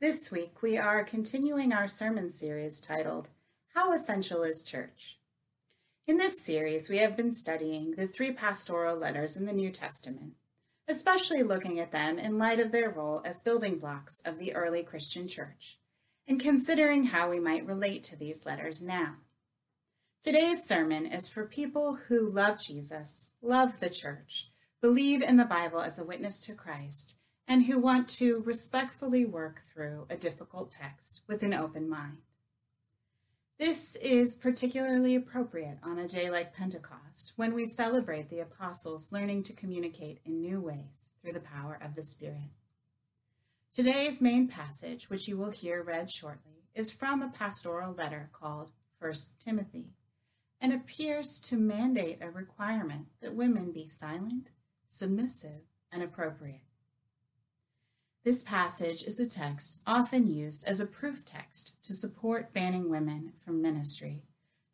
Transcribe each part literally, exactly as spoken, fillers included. This week, we are continuing our sermon series titled, How Essential is Church? In this series, we have been studying the three pastoral letters in the New Testament, especially looking at them in light of their role as building blocks of the early Christian church, and considering how we might relate to these letters now. Today's sermon is for people who love Jesus, love the church, believe in the Bible as a witness to Christ, and who want to respectfully work through a difficult text with an open mind. This is particularly appropriate on a day like Pentecost, when we celebrate the apostles learning to communicate in new ways through the power of the Spirit. Today's main passage, which you will hear read shortly, is from a pastoral letter called First Timothy, and appears to mandate a requirement that women be silent, submissive, and appropriate. This passage is a text often used as a proof text to support banning women from ministry,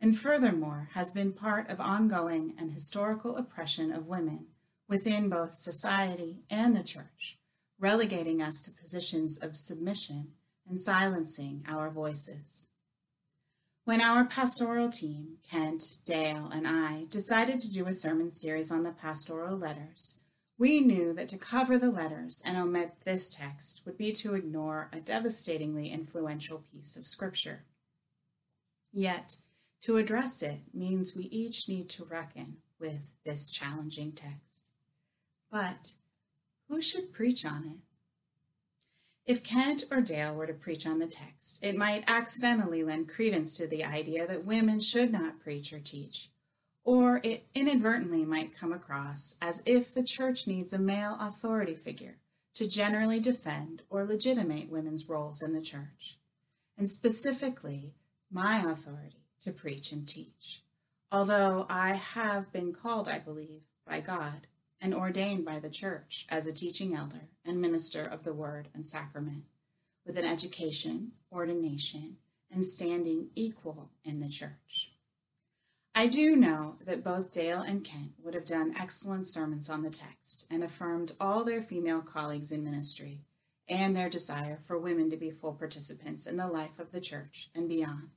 and furthermore has been part of ongoing and historical oppression of women within both society and the church, relegating us to positions of submission and silencing our voices. When our pastoral team, Kent, Dale, and I decided to do a sermon series on the pastoral letters, we knew that to cover the letters and omit this text would be to ignore a devastatingly influential piece of Scripture. Yet, to address it means we each need to reckon with this challenging text. But who should preach on it? If Kent or Dale were to preach on the text, it might accidentally lend credence to the idea that women should not preach or teach, or it inadvertently might come across as if the church needs a male authority figure to generally defend or legitimate women's roles in the church, and specifically my authority to preach and teach, although I have been called, I believe, by God and ordained by the church as a teaching elder and minister of the word and sacrament, with an education, ordination, and standing equal in the church. I do know that both Dale and Kent would have done excellent sermons on the text and affirmed all their female colleagues in ministry and their desire for women to be full participants in the life of the church and beyond.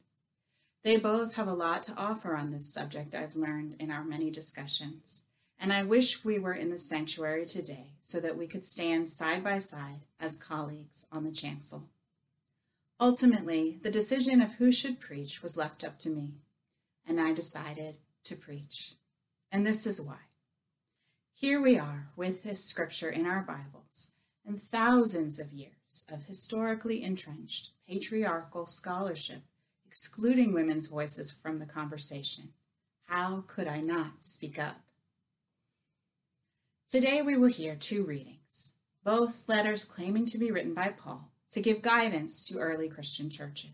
They both have a lot to offer on this subject, I've learned in our many discussions, and I wish we were in the sanctuary today so that we could stand side by side as colleagues on the chancel. Ultimately, the decision of who should preach was left up to me, and I decided to preach. And this is why. Here we are with this scripture in our Bibles and thousands of years of historically entrenched patriarchal scholarship excluding women's voices from the conversation. How could I not speak up? Today we will hear two readings, both letters claiming to be written by Paul to give guidance to early Christian churches.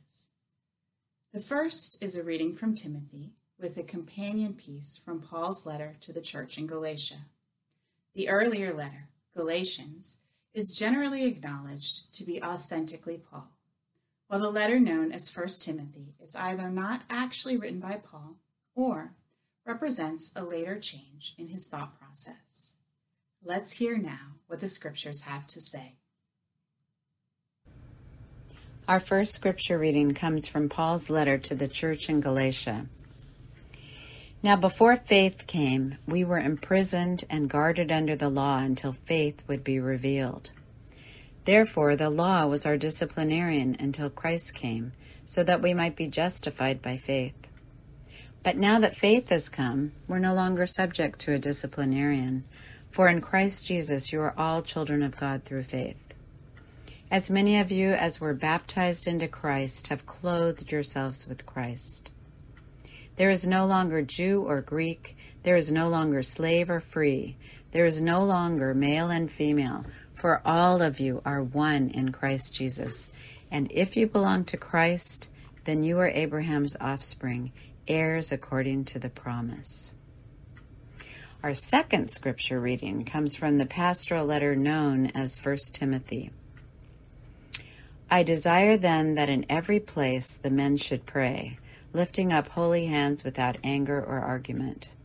The first is a reading from Timothy with a companion piece from Paul's letter to the church in Galatia. The earlier letter, Galatians, is generally acknowledged to be authentically Paul, while the letter known as First Timothy is either not actually written by Paul or represents a later change in his thought process. Let's hear now what the scriptures have to say. Our first scripture reading comes from Paul's letter to the church in Galatia. Now before faith came, we were imprisoned and guarded under the law until faith would be revealed. Therefore, the law was our disciplinarian until Christ came, so that we might be justified by faith. But now that faith has come, we're no longer subject to a disciplinarian, for in Christ Jesus you are all children of God through faith. As many of you as were baptized into Christ have clothed yourselves with Christ. There is no longer Jew or Greek, there is no longer slave or free, there is no longer male and female, for all of you are one in Christ Jesus. And if you belong to Christ, then you are Abraham's offspring, heirs according to the promise. Our second scripture reading comes from the pastoral letter known as First Timothy. I desire then that in every place the men should pray, lifting up holy hands without anger or argument.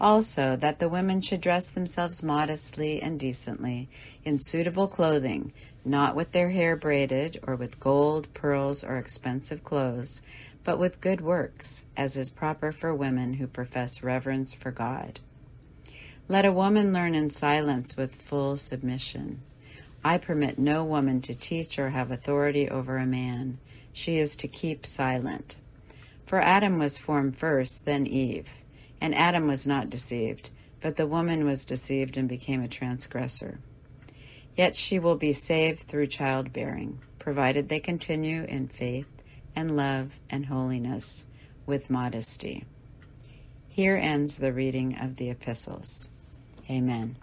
Also, that the women should dress themselves modestly and decently, in suitable clothing, not with their hair braided or with gold, pearls, or expensive clothes, but with good works, as is proper for women who profess reverence for God. Let a woman learn in silence with full submission. I permit no woman to teach or have authority over a man. She is to keep silent. For Adam was formed first, then Eve. And Adam was not deceived, but the woman was deceived and became a transgressor. Yet she will be saved through childbearing, provided they continue in faith and love and holiness with modesty. Here ends the reading of the epistles. Amen.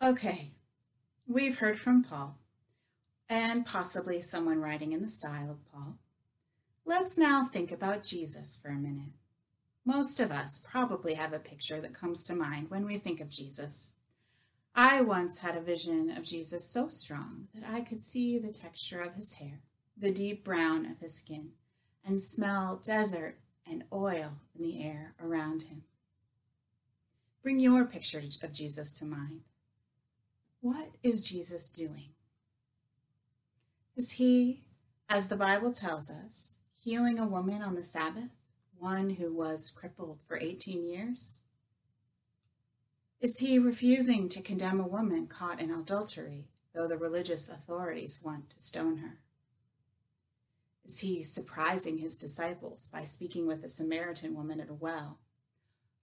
Okay, we've heard from Paul, and possibly someone writing in the style of Paul. Let's now think about Jesus for a minute. Most of us probably have a picture that comes to mind when we think of Jesus. I once had a vision of Jesus so strong that I could see the texture of his hair, the deep brown of his skin, and smell desert and oil in the air around him. Bring your picture of Jesus to mind. What is Jesus doing? Is he, as the Bible tells us, healing a woman on the Sabbath, one who was crippled for eighteen years? Is he refusing to condemn a woman caught in adultery, though the religious authorities want to stone her? Is he surprising his disciples by speaking with a Samaritan woman at a well,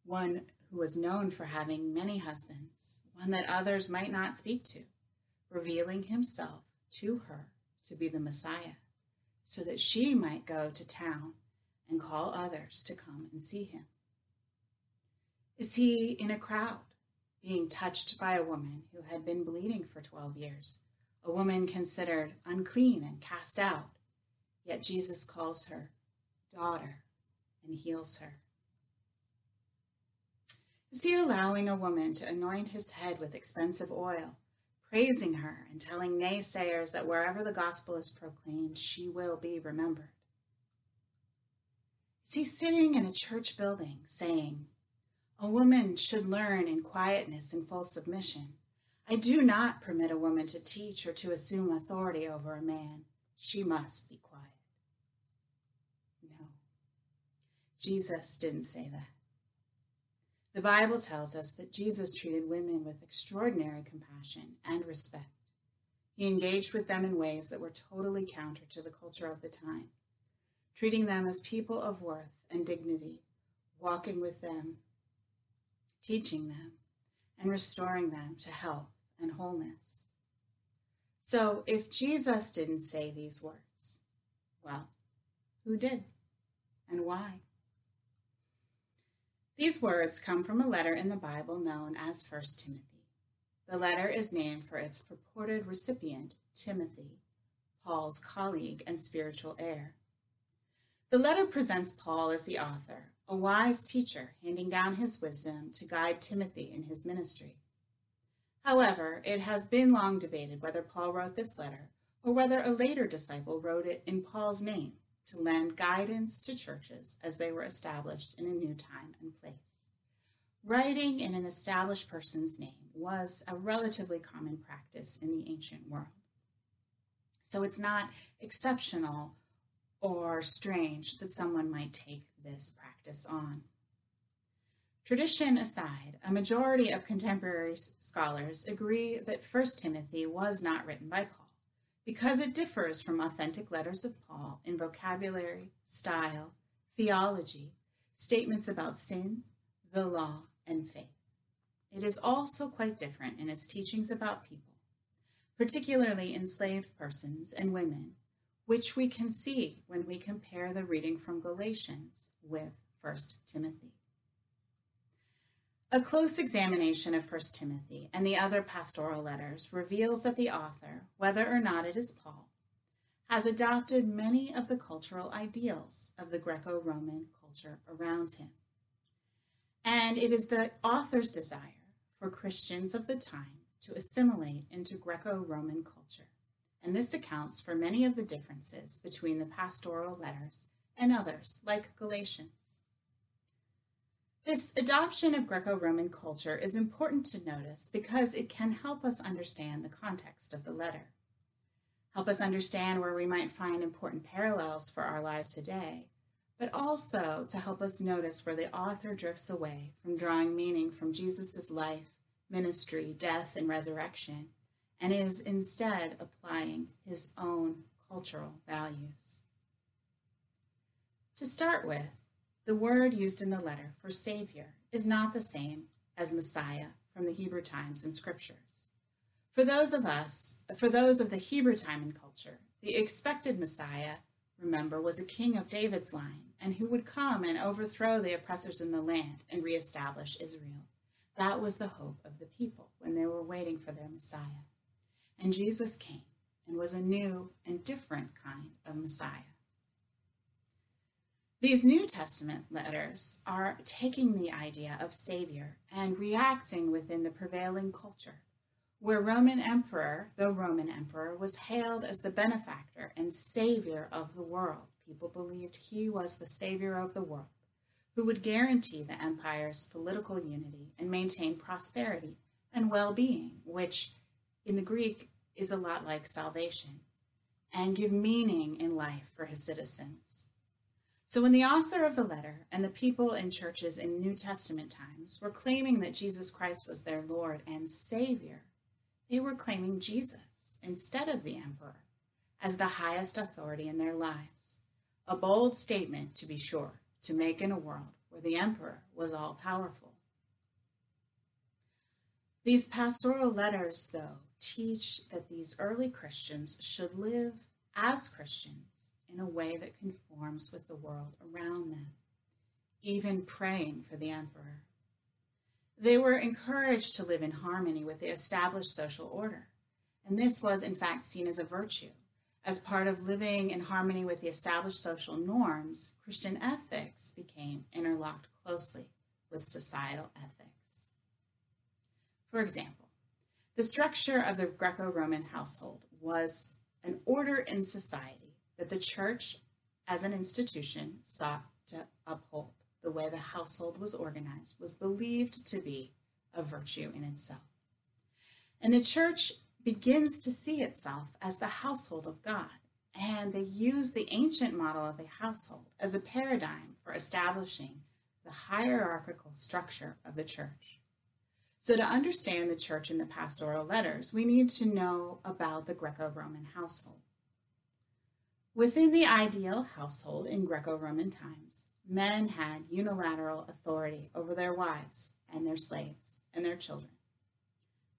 one who was known for having many husbands, one that others might not speak to, revealing himself to her to be the Messiah, so that she might go to town and call others to come and see him? Is he in a crowd, being touched by a woman who had been bleeding for twelve years, a woman considered unclean and cast out, yet Jesus calls her daughter and heals her? Is he allowing a woman to anoint his head with expensive oil, praising her and telling naysayers that wherever the gospel is proclaimed, she will be remembered? Is he sitting in a church building saying, "A woman should learn in quietness and full submission. I do not permit a woman to teach or to assume authority over a man. She must be quiet"? No, Jesus didn't say that. The Bible tells us that Jesus treated women with extraordinary compassion and respect. He engaged with them in ways that were totally counter to the culture of the time, treating them as people of worth and dignity, walking with them, teaching them, and restoring them to health and wholeness. So if Jesus didn't say these words, well, who did and why? These words come from a letter in the Bible known as First Timothy. The letter is named for its purported recipient, Timothy, Paul's colleague and spiritual heir. The letter presents Paul as the author, a wise teacher handing down his wisdom to guide Timothy in his ministry. However, it has been long debated whether Paul wrote this letter or whether a later disciple wrote it in Paul's name to lend guidance to churches as they were established in a new time and place. Writing in an established person's name was a relatively common practice in the ancient world. So it's not exceptional or strange that someone might take this practice on. Tradition aside, a majority of contemporary scholars agree that First Timothy was not written by Paul because it differs from authentic letters of Paul in vocabulary, style, theology, statements about sin, the law, and faith. It is also quite different in its teachings about people, particularly enslaved persons and women, which we can see when we compare the reading from Galatians with First Timothy. A close examination of First Timothy and the other pastoral letters reveals that the author, whether or not it is Paul, has adopted many of the cultural ideals of the Greco-Roman culture around him. And it is the author's desire for Christians of the time to assimilate into Greco-Roman culture. And this accounts for many of the differences between the pastoral letters and others, like Galatians. This adoption of Greco-Roman culture is important to notice because it can help us understand the context of the letter, help us understand where we might find important parallels for our lives today, but also to help us notice where the author drifts away from drawing meaning from Jesus' life, ministry, death, and resurrection, and is instead applying his own cultural values. To start with, the word used in the letter for Savior is not the same as Messiah from the Hebrew times and scriptures. For those of us, for those of the Hebrew time and culture, the expected Messiah, remember, was a king of David's line and who would come and overthrow the oppressors in the land and reestablish Israel. That was the hope of the people when they were waiting for their Messiah. And Jesus came and was a new and different kind of Messiah. These New Testament letters are taking the idea of Savior and reacting within the prevailing culture, where Roman emperor, the Roman emperor, was hailed as the benefactor and savior of the world. People believed he was the savior of the world, who would guarantee the empire's political unity and maintain prosperity and well-being, which in the Greek is a lot like salvation, and give meaning in life for his citizens. So when the author of the letter and the people in churches in New Testament times were claiming that Jesus Christ was their Lord and Savior, they were claiming Jesus instead of the emperor as the highest authority in their lives. A bold statement, to be sure, to make in a world where the emperor was all-powerful. These pastoral letters, though, teach that these early Christians should live as Christians in a way that conforms with the world around them, even praying for the emperor. They were encouraged to live in harmony with the established social order, and this was in fact seen as a virtue. As part of living in harmony with the established social norms, Christian ethics became interlocked closely with societal ethics. For example, the structure of the Greco-Roman household was an order in society that the church as an institution sought to uphold. The way the household was organized was believed to be a virtue in itself. And the church begins to see itself as the household of God, and they use the ancient model of a household as a paradigm for establishing the hierarchical structure of the church. So to understand the church in the pastoral letters, we need to know about the Greco-Roman household. Within the ideal household in Greco-Roman times, men had unilateral authority over their wives and their slaves and their children.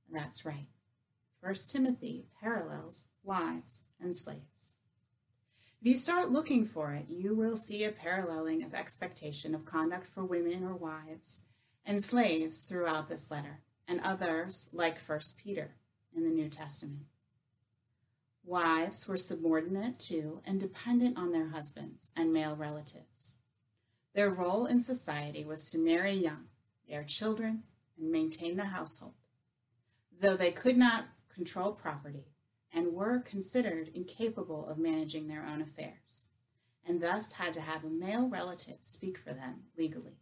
That's right. First Timothy parallels wives and slaves. If you start looking for it, you will see a paralleling of expectation of conduct for women or wives and slaves throughout this letter, and others like First Peter in the New Testament. Wives were subordinate to and dependent on their husbands and male relatives. Their role in society was to marry young, bear children, and maintain the household. Though they could not control property and were considered incapable of managing their own affairs, and thus had to have a male relative speak for them legally.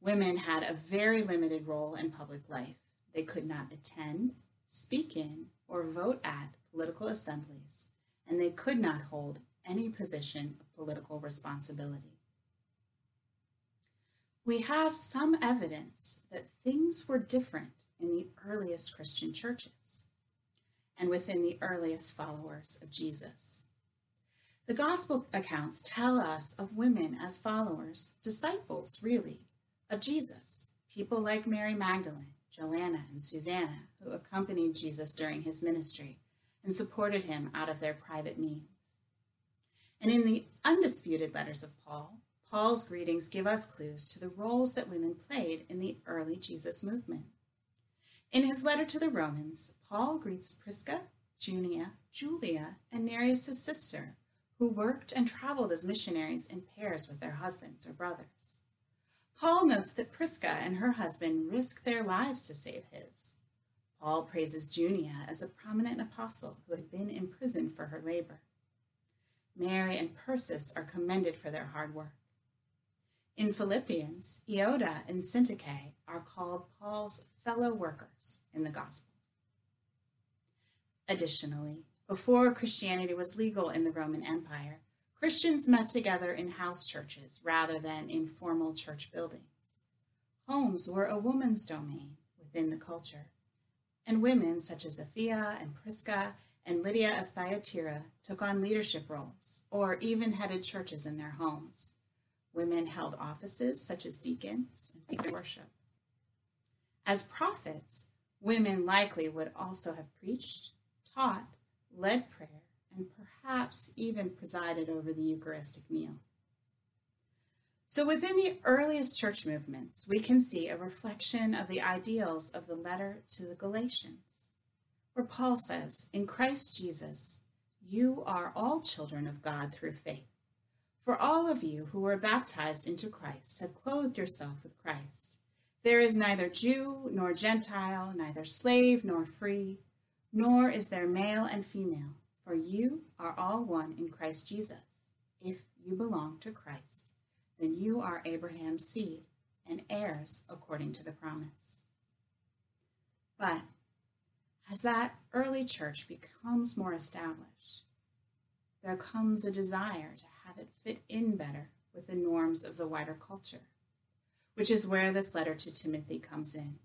Women had a very limited role in public life. They could not attend, speak in, or vote at political assemblies, and they could not hold any position of political responsibility. We have some evidence that things were different in the earliest Christian churches and within the earliest followers of Jesus. The gospel accounts tell us of women as followers, disciples really, of Jesus, people like Mary Magdalene, Joanna, and Susanna, who accompanied Jesus during his ministry and supported him out of their private means. And in the undisputed letters of Paul, Paul's greetings give us clues to the roles that women played in the early Jesus movement. In his letter to the Romans, Paul greets Prisca, Junia, Julia, and Narcissus' sister, who worked and traveled as missionaries in pairs with their husbands or brothers. Paul notes that Prisca and her husband risked their lives to save his. Paul praises Junia as a prominent apostle who had been imprisoned for her labor. Mary and Persis are commended for their hard work. In Philippians, Euodia and Syntyche are called Paul's fellow workers in the gospel. Additionally, before Christianity was legal in the Roman Empire, Christians met together in house churches rather than in formal church buildings. Homes were a woman's domain within the culture, and women such as Afia and Prisca and Lydia of Thyatira took on leadership roles or even headed churches in their homes. Women held offices such as deacons and worship. As prophets, women likely would also have preached, taught, led prayer, and perhaps even presided over the Eucharistic meal. So within the earliest church movements, we can see a reflection of the ideals of the letter to the Galatians, where Paul says, "In Christ Jesus, you are all children of God through faith. For all of you who were baptized into Christ have clothed yourself with Christ. There is neither Jew nor Gentile, neither slave nor free, nor is there male and female, for you are all one in Christ Jesus. If you belong to Christ, then you are Abraham's seed and heirs according to the promise." But as that early church becomes more established, there comes a desire to have it fit in better with the norms of the wider culture, which is where this letter to Timothy comes in.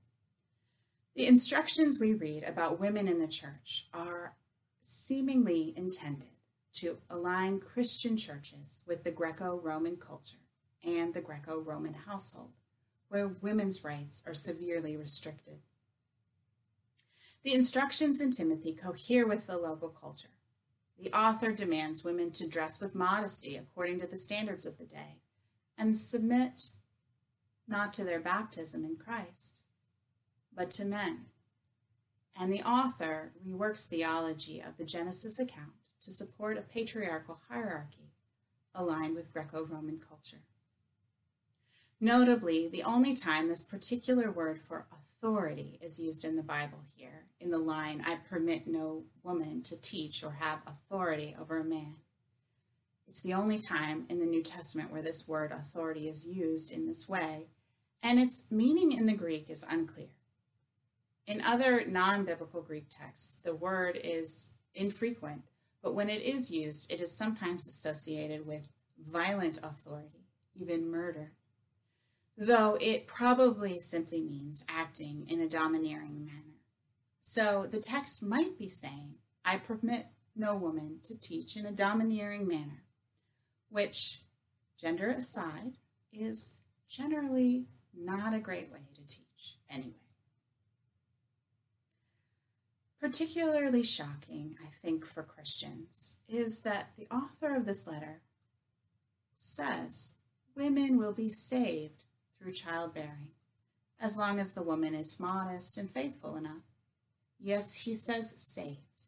The instructions we read about women in the church are seemingly intended to align Christian churches with the Greco-Roman culture and the Greco-Roman household, where women's rights are severely restricted. The instructions in Timothy cohere with the local culture. The author demands women to dress with modesty according to the standards of the day and submit not to their baptism in Christ, but to men. And the author reworks theology of the Genesis account to support a patriarchal hierarchy aligned with Greco-Roman culture. Notably, the only time this particular word for authority is used in the Bible here, in the line, "I permit no woman to teach or have authority over a man." It's the only time in the New Testament where this word authority is used in this way, and its meaning in the Greek is unclear. In other non-biblical Greek texts, the word is infrequent, but when it is used, it is sometimes associated with violent authority, even murder, though it probably simply means acting in a domineering manner. So the text might be saying, "I permit no woman to teach in a domineering manner," which, gender aside, is generally not a great way to teach anyway. Particularly shocking, I think, for Christians is that the author of this letter says women will be saved through childbearing, as long as the woman is modest and faithful enough. Yes, he says saved.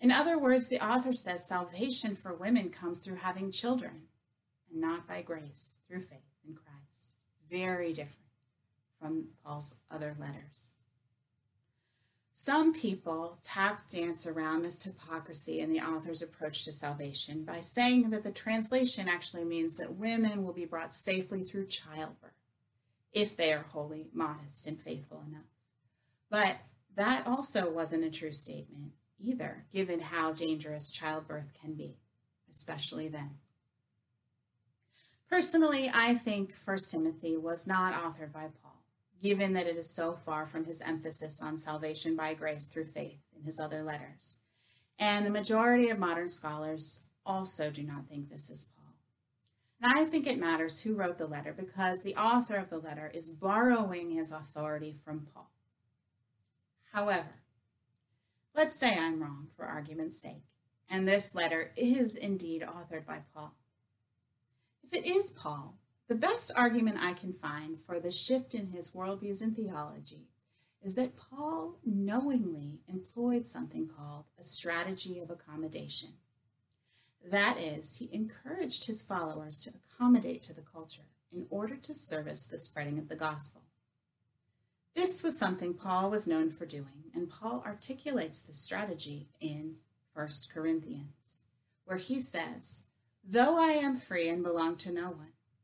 In other words, the author says salvation for women comes through having children, and not by grace, through faith in Christ. Very different from Paul's other letters. Some people tap dance around this hypocrisy in the author's approach to salvation by saying that the translation actually means that women will be brought safely through childbirth if they are holy, modest, and faithful enough. But that also wasn't a true statement either, given how dangerous childbirth can be, especially then. Personally, I think First Timothy was not authored by Paul, given that it is so far from his emphasis on salvation by grace through faith in his other letters. And the majority of modern scholars also do not think this is Paul. And I think it matters who wrote the letter, because the author of the letter is borrowing his authority from Paul. However, let's say I'm wrong for argument's sake, and this letter is indeed authored by Paul. If it is Paul, the best argument I can find for the shift in his worldviews and theology is that Paul knowingly employed something called a strategy of accommodation. That is, he encouraged his followers to accommodate to the culture in order to service the spreading of the gospel. This was something Paul was known for doing, and Paul articulates this strategy in First Corinthians, where he says, "Though I am free and belong to no one,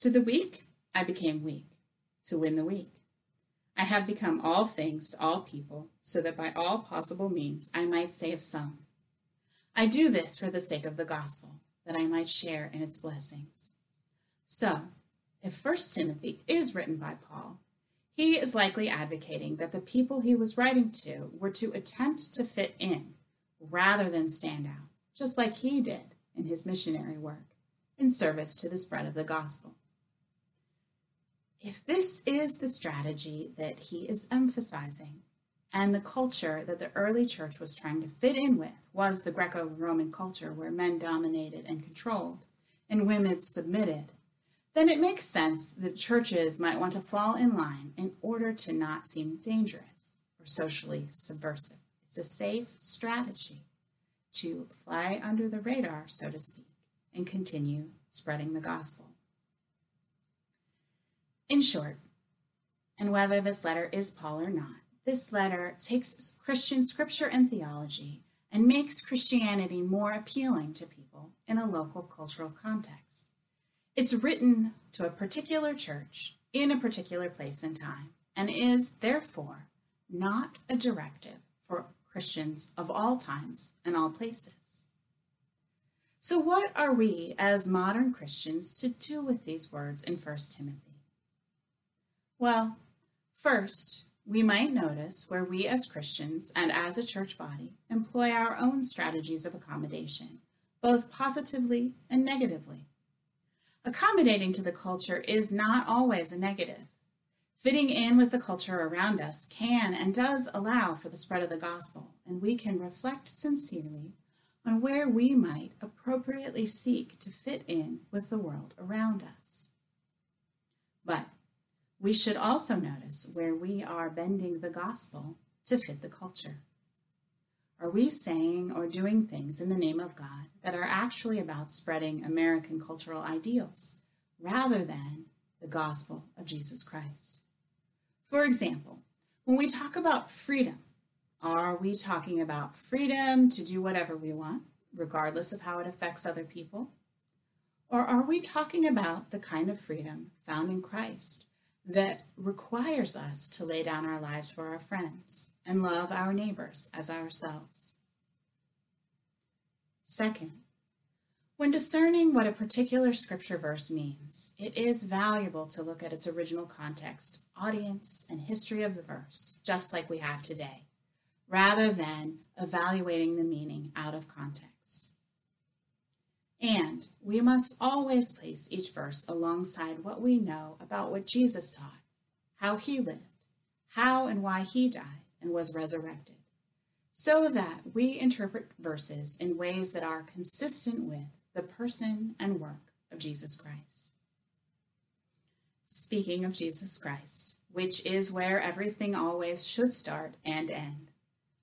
To the weak, I became weak, to win the weak. I have become all things to all people, so that by all possible means I might save some. I do this for the sake of the gospel, that I might share in its blessings. So, if First Timothy is written by Paul, he is likely advocating that the people he was writing to were to attempt to fit in, rather than stand out, just like he did in his missionary work, in service to the spread of the gospel. If this is the strategy that he is emphasizing, and the culture that the early church was trying to fit in with was the Greco-Roman culture where men dominated and controlled, and women submitted, then it makes sense that churches might want to fall in line in order to not seem dangerous or socially subversive. It's a safe strategy to fly under the radar, so to speak, and continue spreading the gospel. In short, and whether this letter is Paul or not, this letter takes Christian scripture and theology and makes Christianity more appealing to people in a local cultural context. It's written to a particular church in a particular place and time, and is, therefore, not a directive for Christians of all times and all places. So what are we as modern Christians to do with these words in First Timothy? Well, first, we might notice where we as Christians and as a church body employ our own strategies of accommodation, both positively and negatively. Accommodating to the culture is not always a negative. Fitting in with the culture around us can and does allow for the spread of the gospel, and we can reflect sincerely on where we might appropriately seek to fit in with the world around us. But we should also notice where we are bending the gospel to fit the culture. Are we saying or doing things in the name of God that are actually about spreading American cultural ideals rather than the gospel of Jesus Christ? For example, when we talk about freedom, are we talking about freedom to do whatever we want, regardless of how it affects other people? Or are we talking about the kind of freedom found in Christ that requires us to lay down our lives for our friends and love our neighbors as ourselves? Second, when discerning what a particular scripture verse means, it is valuable to look at its original context, audience, and history of the verse, just like we have today, rather than evaluating the meaning out of context. And we must always place each verse alongside what we know about what Jesus taught, how he lived, how and why he died and was resurrected, so that we interpret verses in ways that are consistent with the person and work of Jesus Christ. Speaking of Jesus Christ, which is where everything always should start and end,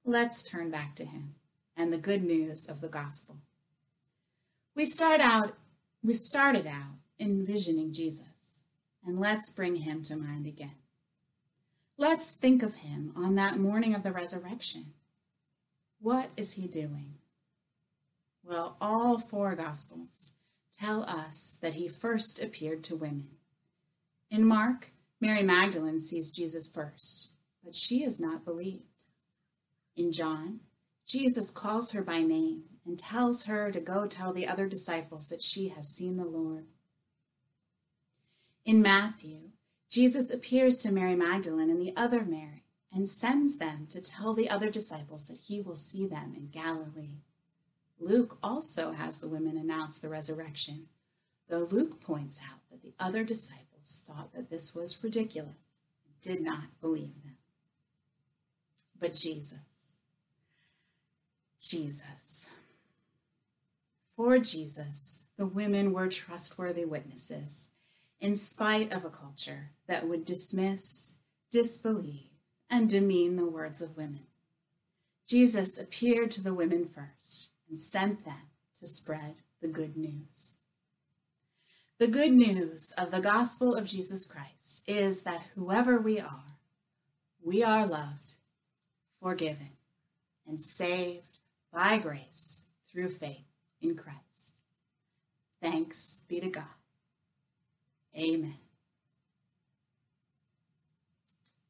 let's turn back to him and the good news of the gospel. We start out, we started out envisioning Jesus, and let's bring him to mind again. Let's think of him on that morning of the resurrection. What is he doing? Well, all four Gospels tell us that he first appeared to women. In Mark, Mary Magdalene sees Jesus first, but she is not believed. In John, Jesus calls her by name and tells her to go tell the other disciples that she has seen the Lord. In Matthew, Jesus appears to Mary Magdalene and the other Mary and sends them to tell the other disciples that he will see them in Galilee. Luke also has the women announce the resurrection, though Luke points out that the other disciples thought that this was ridiculous and did not believe them. But Jesus, Jesus. For Jesus, the women were trustworthy witnesses, in spite of a culture that would dismiss, disbelieve, and demean the words of women. Jesus appeared to the women first and sent them to spread the good news. The good news of the gospel of Jesus Christ is that whoever we are, we are loved, forgiven, and saved by grace through faith in Christ. Thanks be to God. Amen.